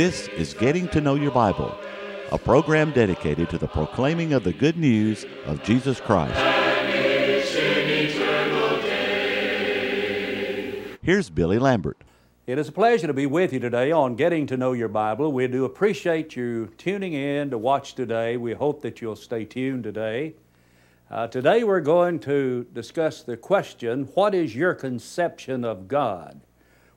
This is Getting to Know Your Bible, a program dedicated to the proclaiming of the good news of Jesus Christ. Here's Billy Lambert. It is a pleasure to be with you today on Getting to Know Your Bible. We do appreciate you tuning in to watch today. We hope that you'll stay tuned today. Today we're going to discuss the question, what is your conception of God?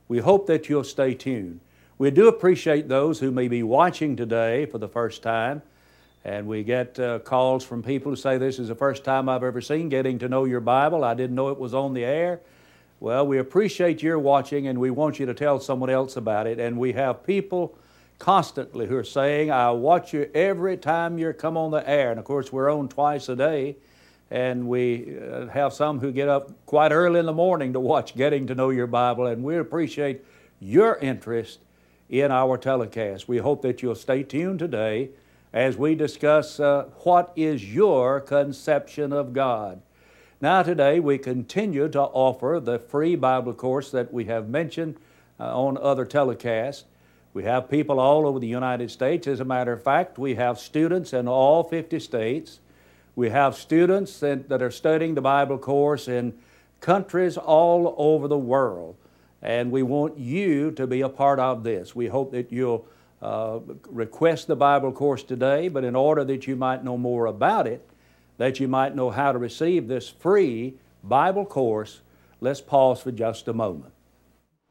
We hope that you'll stay tuned. We do appreciate those who may be watching today for the first time, and we get calls from people who say, this is the first time I've ever seen Getting to Know Your Bible. I didn't know it was on the air. Well, we appreciate your watching, and we want you to tell someone else about it. And we have people constantly who are saying, I watch you every time you come on the air. And, of course, we're on twice a day, and we have some who get up quite early in the morning to watch Getting to Know Your Bible, and we appreciate your interest in our telecast. We hope that you'll stay tuned today as we discuss what is your conception of God. Now today we continue to offer the free Bible course that we have mentioned on other telecasts. We have people all over the United States. As a matter of fact, we have students in all 50 states. We have students that are studying the Bible course in countries all over the world. And we want you to be a part of this. We hope that you'll request the Bible course today, but in order that you might know more about it, that you might know how to receive this free Bible course, let's pause for just a moment.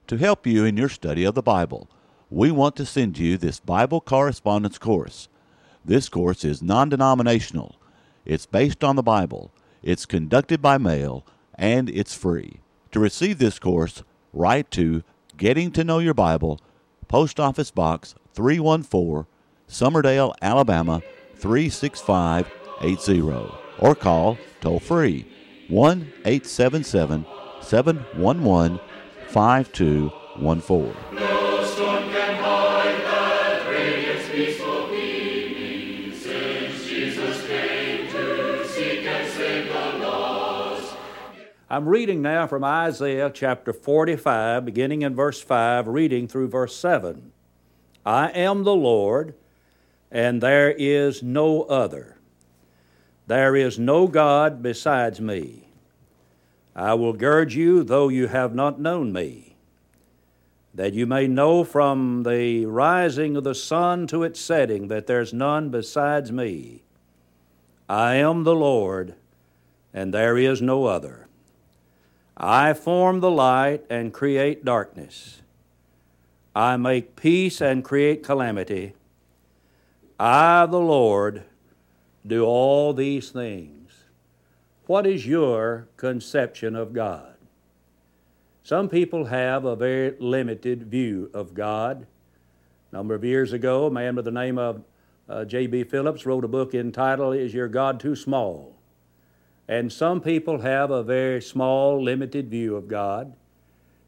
To help you in your study of the Bible, we want to send you this Bible correspondence course. This course is non-denominational. It's based on the Bible. It's conducted by mail, and it's free. To receive this course, write to Getting to Know Your Bible, Post Office Box 314, Summerdale, Alabama 36580, or call toll-free 1-877-711-5214. No storm can hide that radiance peaceful beaming, since Jesus came to seek and save the lost. I'm reading now from Isaiah chapter 45, beginning in verse 5, reading through verse 7. I am the Lord, and there is no other. There is no God besides me. I will gird you, though you have not known me, that you may know from the rising of the sun to its setting that there's none besides me. I am the Lord, and there is no other. I form the light and create darkness. I make peace and create calamity. I, the Lord, do all these things. What is your conception of God? Some people have a very limited view of God. A number of years ago, a man by the name of J.B. Phillips wrote a book entitled, Is Your God Too Small? And some people have a very small, limited view of God.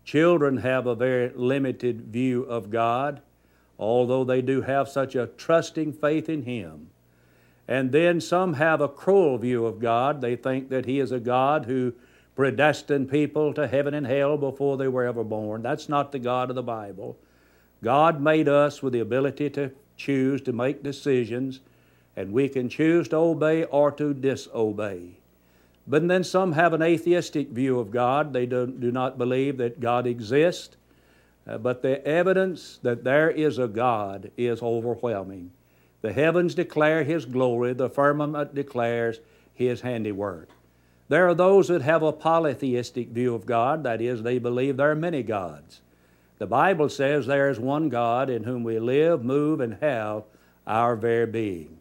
Children have a very limited view of God, although they do have such a trusting faith in Him. And then some have a cruel view of God. They think that He is a God who predestined people to heaven and hell before they were ever born. That's not the God of the Bible. God made us with the ability to choose to make decisions, and we can choose to obey or to disobey. But then some have an atheistic view of God. They do not believe that God exists, but the evidence that there is a God is overwhelming. The heavens declare His glory. The firmament declares His handiwork. There are those that have a polytheistic view of God. That is, they believe there are many gods. The Bible says there is one God in whom we live, move, and have our very being.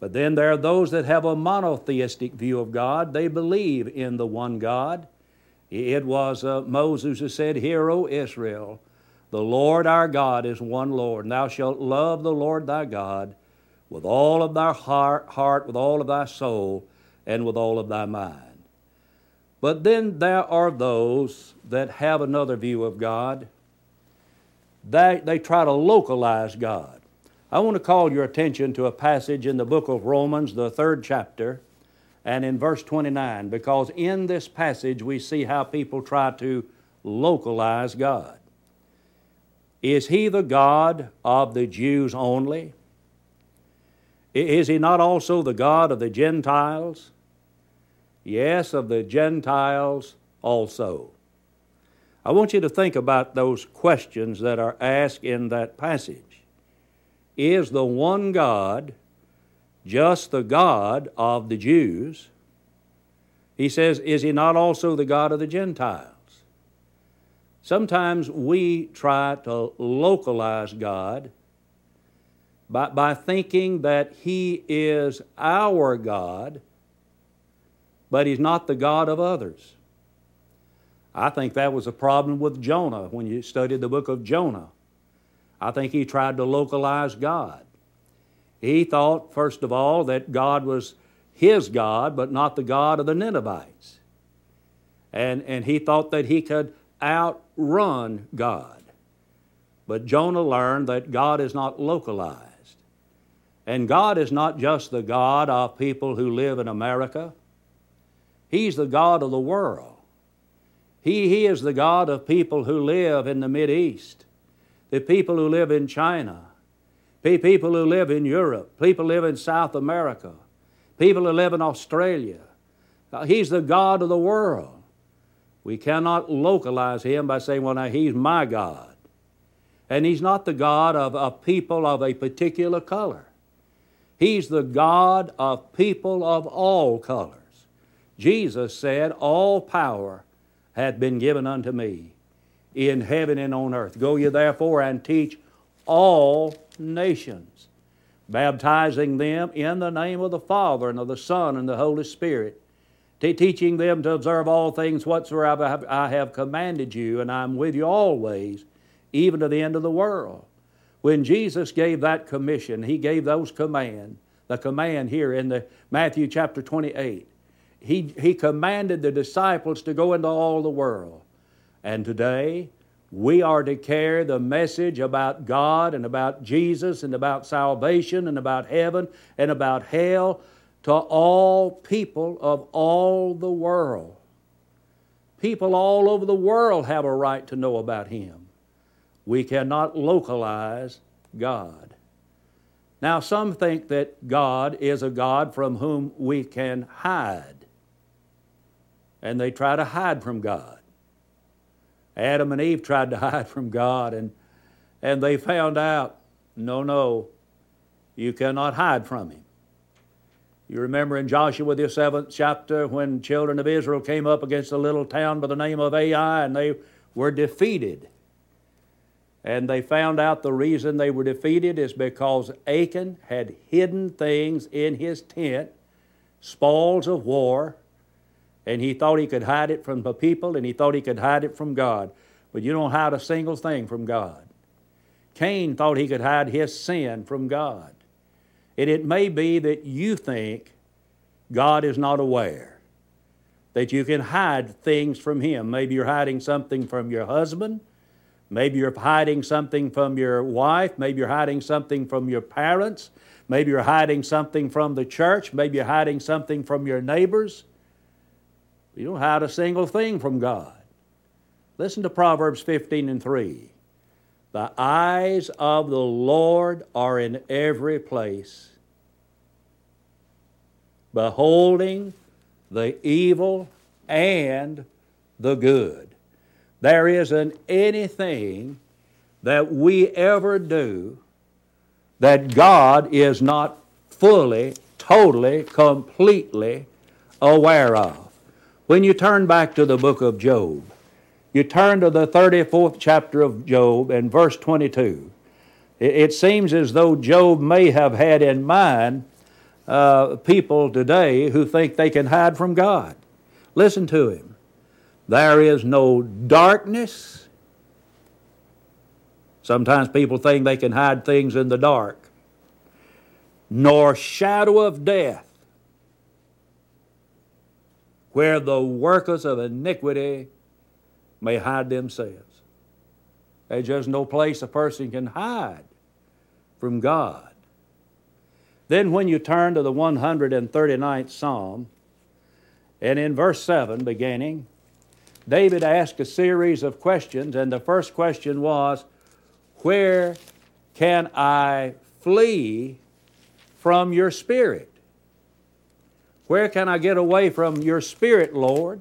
But then there are those that have a monotheistic view of God. They believe in the one God. It was Moses who said, Hear, O Israel, the Lord our God is one Lord, and thou shalt love the Lord thy God with all of thy heart, with all of thy soul, and with all of thy mind. But then there are those that have another view of God. They try to localize God. I want to call your attention to a passage in the book of Romans, the 3rd chapter, and in verse 29, because in this passage we see how people try to localize God. Is he the God of the Jews only? Is he not also the God of the Gentiles? Yes, of the Gentiles also. I want you to think about those questions that are asked in that passage. Is the one God just the God of the Jews? He says, is he not also the God of the Gentiles? Sometimes we try to localize God by thinking that he is our God, but he's not the God of others. I think that was a problem with Jonah when you studied the book of Jonah. I think he tried to localize God. He thought, first of all, that God was his God, but not the God of the Ninevites. And he thought that he could outrun God. But Jonah learned that God is not localized. And God is not just the God of people who live in America. He's the God of the world. He is the God of people who live in the Mideast, the people who live in China, people who live in Europe, people who live in South America, people who live in Australia. He's the God of the world. We cannot localize him by saying, well, now, he's my God. And he's not the God of a people of a particular color. He's the God of people of all colors. Jesus said, all power hath been given unto me in heaven and on earth. Go ye therefore and teach all nations, baptizing them in the name of the Father and of the Son and the Holy Spirit, teaching them to observe all things whatsoever I have commanded you, and I am with you always, even to the end of the world. When Jesus gave that commission, he gave those commands, the command here in the Matthew chapter 28. He commanded the disciples to go into all the world. And today, we are to carry the message about God and about Jesus and about salvation and about heaven and about hell to all people of all the world. People all over the world have a right to know about him. We cannot localize God. Now, some think that God is a God from whom we can hide. And they try to hide from God. Adam and Eve tried to hide from God, and they found out, no, you cannot hide from him. You remember in Joshua, the 7th chapter, when children of Israel came up against a little town by the name of Ai, and they were defeated. And they found out the reason they were defeated is because Achan had hidden things in his tent, spoils of war, and he thought he could hide it from the people, and he thought he could hide it from God. But you don't hide a single thing from God. Cain thought he could hide his sin from God. And it may be that you think God is not aware, that you can hide things from him. Maybe you're hiding something from your husband. Maybe you're hiding something from your wife. Maybe you're hiding something from your parents. Maybe you're hiding something from the church. Maybe you're hiding something from your neighbors. You don't hide a single thing from God. Listen to Proverbs 15:3. The eyes of the Lord are in every place, beholding the evil and the good. There isn't anything that we ever do that God is not fully, totally, completely aware of. When you turn back to the book of Job, you turn to the 34th chapter of Job and verse 22. It seems as though Job may have had in mind people today who think they can hide from God. Listen to him. There is no darkness. Sometimes people think they can hide things in the dark. Nor shadow of death, where the workers of iniquity may hide themselves. There's just no place a person can hide from God. Then when you turn to the 139th Psalm, and in verse 7 beginning, David asked a series of questions, and the first question was, Where can I flee from your Spirit? Where can I get away from your Spirit, Lord?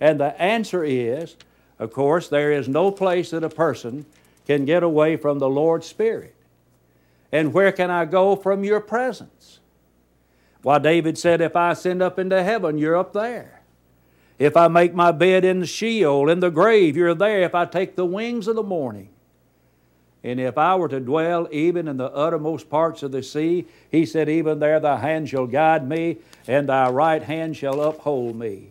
And the answer is, of course, there is no place that a person can get away from the Lord's Spirit. And where can I go from your presence? Why, David said, if I ascend up into heaven, you're up there. If I make my bed in Sheol, in the grave, you're there. If I take the wings of the morning, and if I were to dwell even in the uttermost parts of the sea, he said, even there thy hand shall guide me, and thy right hand shall uphold me.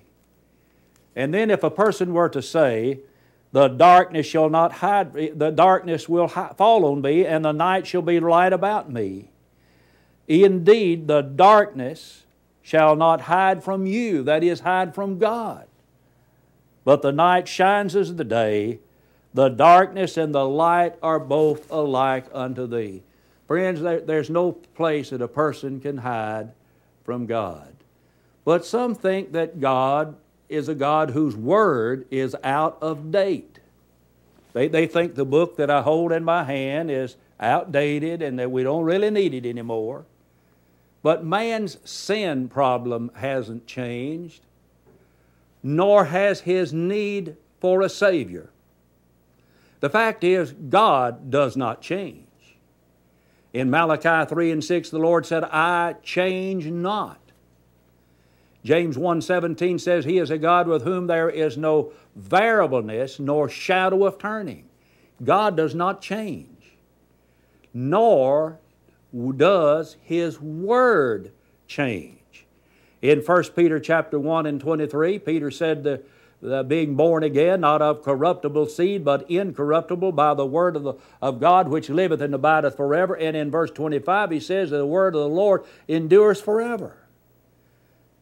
And then if a person were to say, the darkness shall not hide me, the darkness will fall on me, and the night shall be light about me. Indeed, the darkness shall not hide from you, that is, hide from God. But the night shines as the day, the darkness and the light are both alike unto thee. Friends, there's no place that a person can hide from God. But some think that God is a God whose word is out of date. They think the book that I hold in my hand is outdated and that we don't really need it anymore. But man's sin problem hasn't changed, nor has his need for a Savior. The fact is, God does not change. In Malachi 3:6, the Lord said, I change not. James 1:17 says, He is a God with whom there is no variableness nor shadow of turning. God does not change, nor does His Word change. In 1 Peter chapter 1:23, Peter said being born again, not of corruptible seed, but incorruptible by the word of God which liveth and abideth forever. And in verse 25 he says that the word of the Lord endures forever.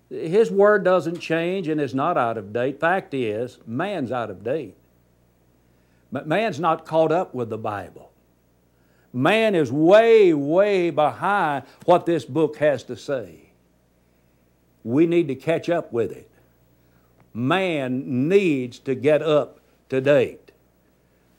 His word doesn't change and is not out of date. Fact is, man's out of date. But man's not caught up with the Bible. Man is way, way behind what this book has to say. We need to catch up with it. Man needs to get up to date.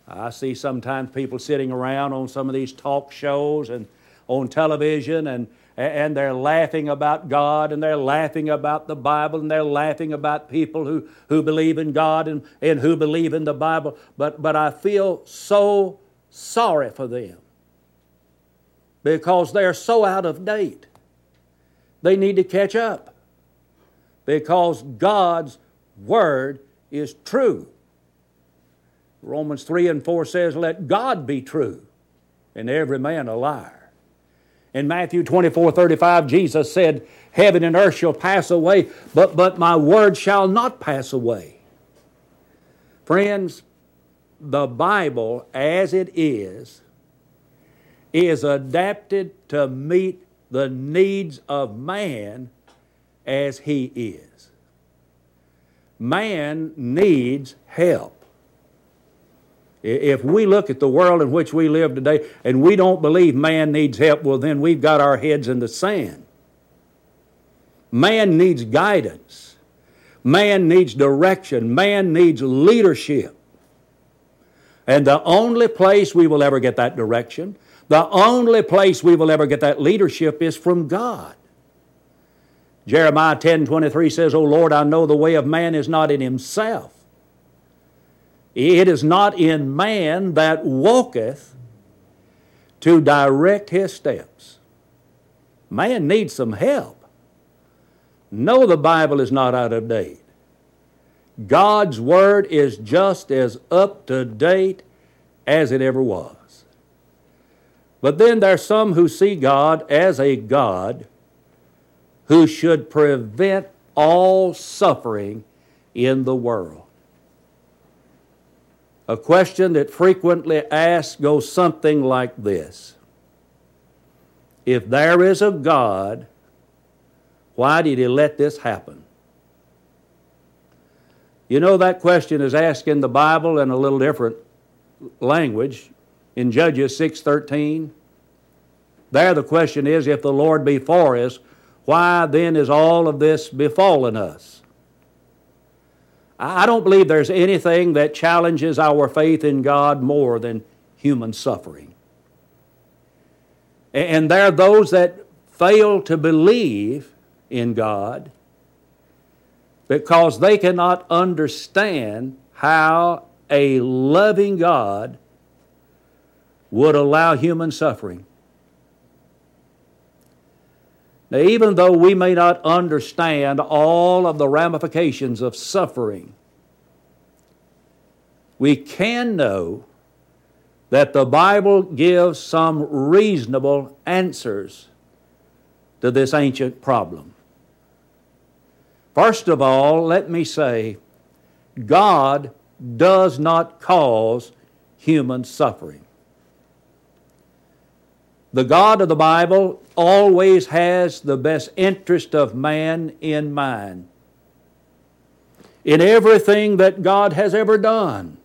I see sometimes people sitting around on some of these talk shows and on television and they're laughing about God and they're laughing about the Bible and they're laughing about people who believe in God and who believe in the Bible. But I feel so sorry for them because they're so out of date. They need to catch up because God's Word is true. Romans 3:4 says, let God be true, and every man a liar. In Matthew 24:35, Jesus said, heaven and earth shall pass away, but my word shall not pass away. Friends, the Bible as it is adapted to meet the needs of man as he is. Man needs help. If we look at the world in which we live today and we don't believe man needs help, well, then we've got our heads in the sand. Man needs guidance. Man needs direction. Man needs leadership. And the only place we will ever get that direction, the only place we will ever get that leadership is from God. Jeremiah 10:23 says, O Lord, I know the way of man is not in himself. It is not in man that walketh to direct his steps. Man needs some help. No, the Bible is not out of date. God's Word is just as up to date as it ever was. But then there are some who see God as a God who should prevent all suffering in the world. A question that frequently asked goes something like this. If there is a God, why did He let this happen? You know, that question is asked in the Bible in a little different language. In Judges 6:13, there the question is, if the Lord be for us, why then is all of this befallen us? I don't believe there's anything that challenges our faith in God more than human suffering. And there are those that fail to believe in God because they cannot understand how a loving God would allow human suffering. Now, even though we may not understand all of the ramifications of suffering, we can know that the Bible gives some reasonable answers to this ancient problem. First of all, let me say, God does not cause human suffering. The God of the Bible always has the best interest of man in mind. In everything that God has ever done,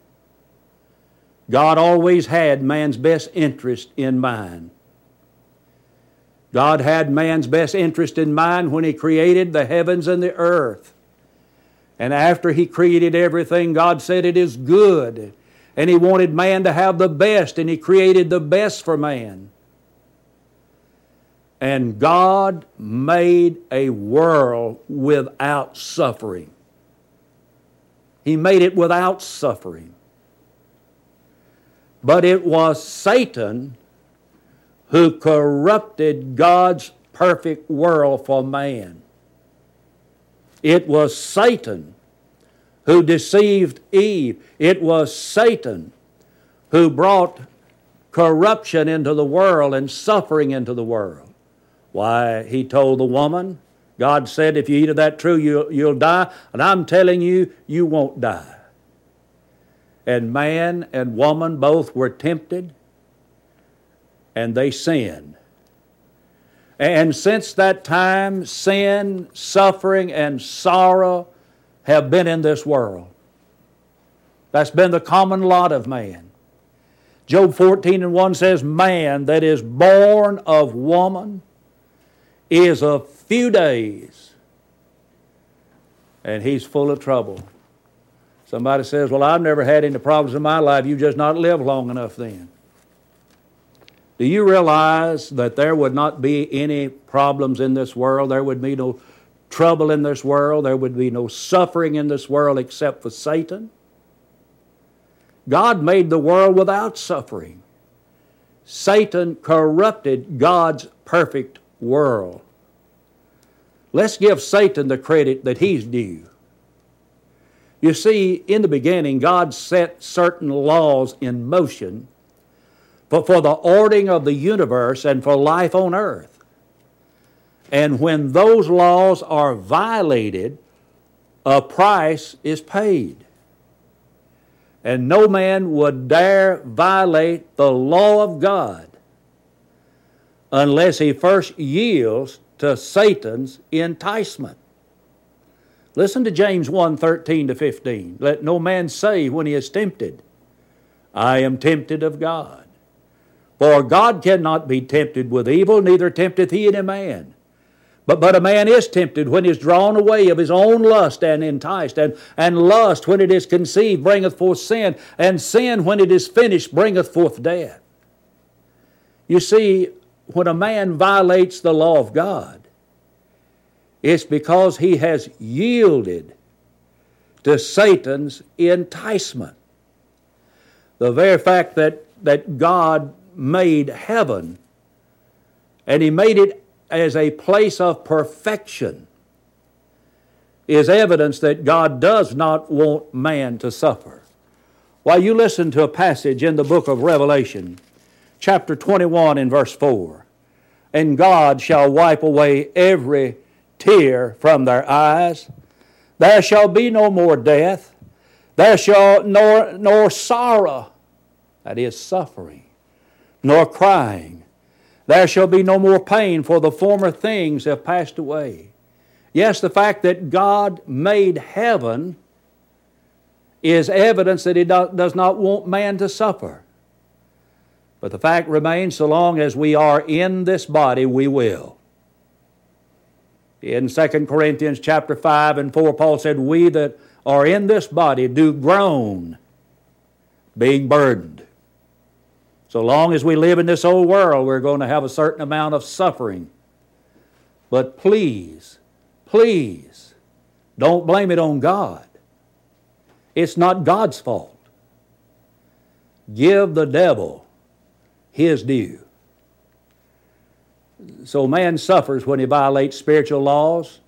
God always had man's best interest in mind. God had man's best interest in mind when He created the heavens and the earth. And after He created everything, God said it is good. And He wanted man to have the best, and He created the best for man. And God made a world without suffering. He made it without suffering. But it was Satan who corrupted God's perfect world for man. It was Satan who deceived Eve. It was Satan who brought corruption into the world and suffering into the world. Why, he told the woman, God said, if you eat of that tree, you'll die. And I'm telling you, you won't die. And man and woman both were tempted, and they sinned. And since that time, sin, suffering, and sorrow have been in this world. That's been the common lot of man. Job 14:1 says, man that is born of woman is a few days, and he's full of trouble. Somebody says, well, I've never had any problems in my life. You just not lived long enough then. Do you realize that there would not be any problems in this world? There would be no trouble in this world. There would be no suffering in this world except for Satan. God made the world without suffering. Satan corrupted God's perfect world. Let's give Satan the credit that he's due. You see, in the beginning, God set certain laws in motion for the ordering of the universe and for life on earth. And when those laws are violated, a price is paid. And no man would dare violate the law of God unless he first yields to Satan's enticement. Listen to James 1:13-15. Let no man say when he is tempted, I am tempted of God. For God cannot be tempted with evil, neither tempteth he any man. But a man is tempted when he is drawn away of his own lust and enticed. And lust, when it is conceived, bringeth forth sin. And sin, when it is finished, bringeth forth death. You see, when a man violates the law of God, it's because he has yielded to Satan's enticement. The very fact that God made heaven, and He made it as a place of perfection, is evidence that God does not want man to suffer. While you listen to a passage in the book of Revelation, chapter 21 and verse 4, and God shall wipe away every tear from their eyes. There shall be no more death. There shall nor sorrow, that is suffering, nor crying. There shall be no more pain, for the former things have passed away. Yes, the fact that God made heaven is evidence that He does not want man to suffer. But the fact remains, so long as we are in this body, we will. In 2 Corinthians chapter 5 and 4, Paul said, we that are in this body do groan, being burdened. So long as we live in this old world, we're going to have a certain amount of suffering. But please, please, don't blame it on God. It's not God's fault. Give the devil his due. So man suffers when he violates spiritual laws.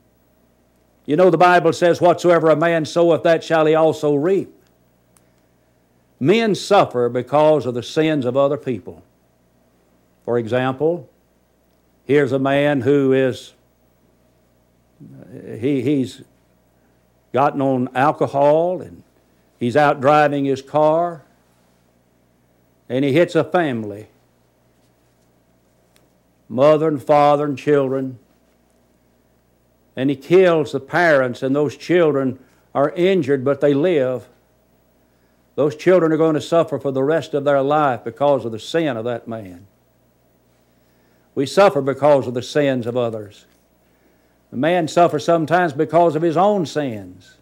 You know, the Bible says, whatsoever a man soweth, that shall he also reap. Men suffer because of the sins of other people. For example, here's a man who is, he's gotten on alcohol and he's out driving his car and he hits a family, mother and father and children, and he kills the parents, and those children are injured, but they live. Those children are going to suffer for the rest of their life because of the sin of that man. We suffer because of the sins of others. The man suffers sometimes because of his own sins.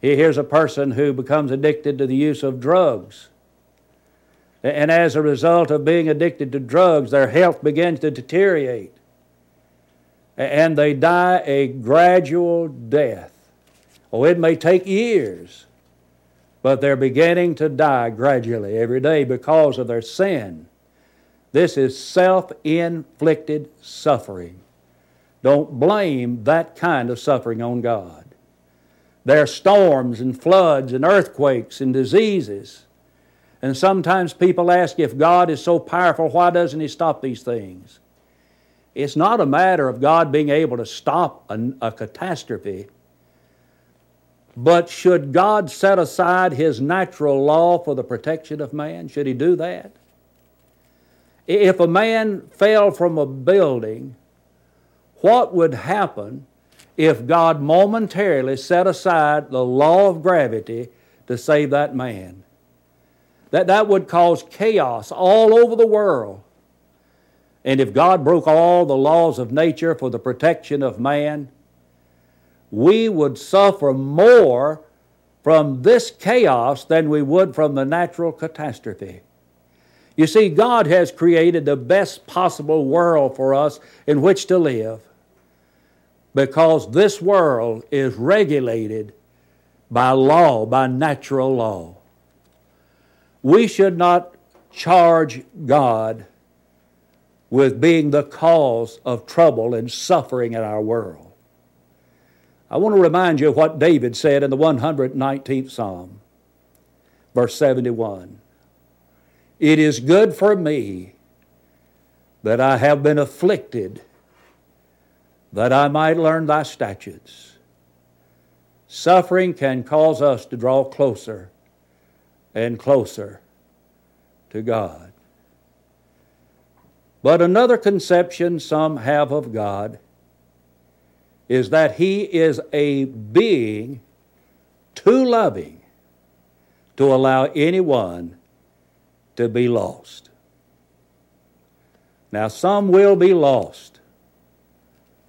Here's a person who becomes addicted to the use of drugs. And as a result of being addicted to drugs, their health begins to deteriorate. And they die a gradual death. Oh, it may take years, but they're beginning to die gradually every day because of their sin. This is self-inflicted suffering. Don't blame that kind of suffering on God. There are storms and floods and earthquakes and diseases. And sometimes people ask, if God is so powerful, why doesn't He stop these things? It's not a matter of God being able to stop a catastrophe. But should God set aside His natural law for the protection of man? Should He do that? If a man fell from a building, what would happen if God momentarily set aside the law of gravity to save that man? That would cause chaos all over the world. And if God broke all the laws of nature for the protection of man, we would suffer more from this chaos than we would from the natural catastrophe. You see, God has created the best possible world for us in which to live, because this world is regulated by law, by natural law. We should not charge God with being the cause of trouble and suffering in our world. I want to remind you of what David said in the 119th Psalm, verse 71. It is good for me that I have been afflicted, that I might learn thy statutes. Suffering can cause us to draw closer and closer to God. But another conception some have of God is that He is a being too loving to allow anyone to be lost. Now, some will be lost.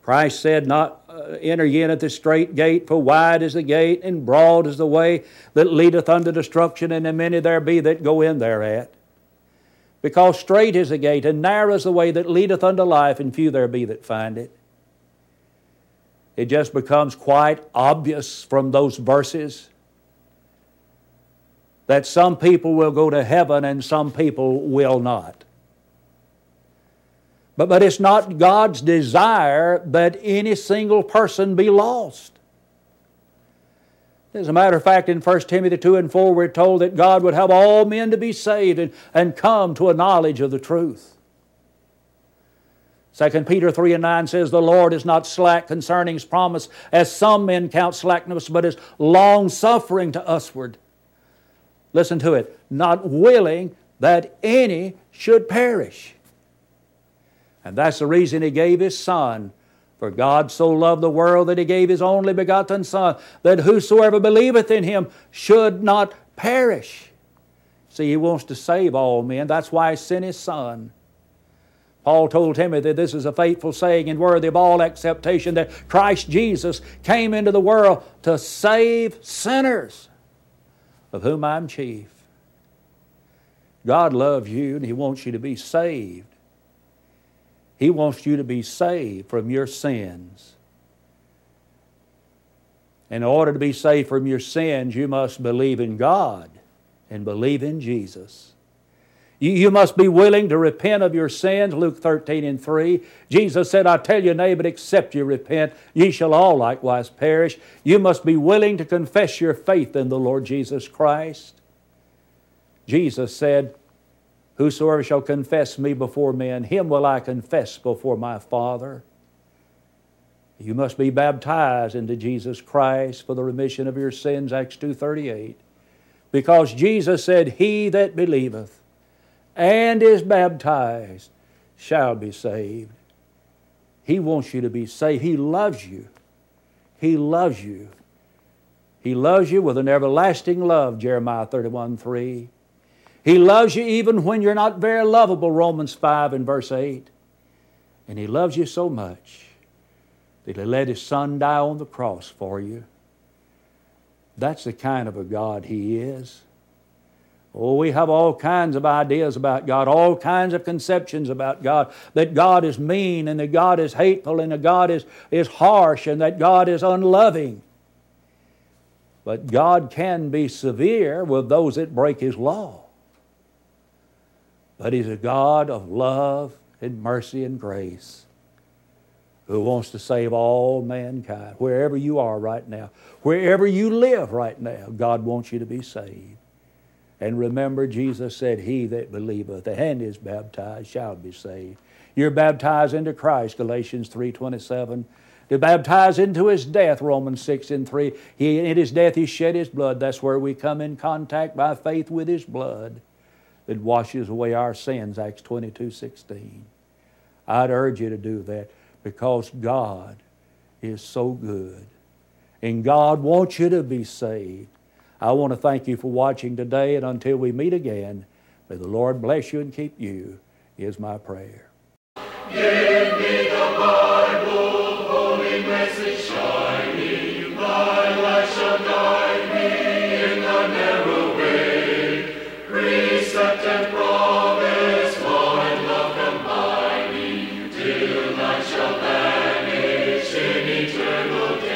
Christ said, "Not enter ye in at the strait gate, for wide is the gate, and broad is the way that leadeth unto destruction, and many there be that go in thereat. Because strait is the gate, and narrow is the way that leadeth unto life, and few there be that find it." It just becomes quite obvious from those verses that some people will go to heaven and some people will not. But it's not God's desire that any single person be lost. As a matter of fact, in 1 Timothy 2:4, we're told that God would have all men to be saved and come to a knowledge of the truth. 2 Peter 3:9 says, the Lord is not slack concerning His promise, as some men count slackness, but is long-suffering to usward. Listen to it. Not willing that any should perish. And that's the reason He gave His Son. For God so loved the world that He gave His only begotten Son, that whosoever believeth in Him should not perish. See, He wants to save all men. That's why He sent His Son. Paul told Timothy, this is a faithful saying and worthy of all acceptation, that Christ Jesus came into the world to save sinners, of whom I'm chief. God loves you and He wants you to be saved. He wants you to be saved from your sins. In order to be saved from your sins, you must believe in God and believe in Jesus. You must be willing to repent of your sins, Luke 13:3. Jesus said, I tell you, nay, but except you repent, ye shall all likewise perish. You must be willing to confess your faith in the Lord Jesus Christ. Jesus said, whosoever shall confess me before men, him will I confess before my Father. You must be baptized into Jesus Christ for the remission of your sins, Acts 2:38. Because Jesus said, he that believeth and is baptized shall be saved. He wants you to be saved. He loves you. He loves you. He loves you with an everlasting love, Jeremiah 31:3. He loves you even when you're not very lovable, Romans 5:8. And He loves you so much that He let His Son die on the cross for you. That's the kind of a God He is. Oh, we have all kinds of ideas about God, all kinds of conceptions about God, that God is mean and that God is hateful and that God is harsh and that God is unloving. But God can be severe with those that break His law. But He's a God of love and mercy and grace who wants to save all mankind. Wherever you are right now, wherever you live right now, God wants you to be saved. And remember, Jesus said, he that believeth and is baptized shall be saved. You're baptized into Christ, Galatians 3:27. You're baptized into His death, Romans 6:3. In His death He shed His blood. That's where we come in contact by faith with His blood that washes away our sins, Acts 22:16. I'd urge you to do that because God is so good. And God wants you to be saved. I want to thank you for watching today, and until we meet again, may the Lord bless you and keep you, is my prayer. Give me the Bible, holy message shining, thy light shall guide me in the narrow way, precept and promise, mine love combining, till light shall vanish in eternal day.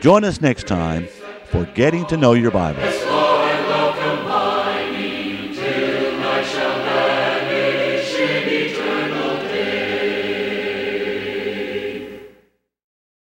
Join us next time for Getting to Know Your Bible.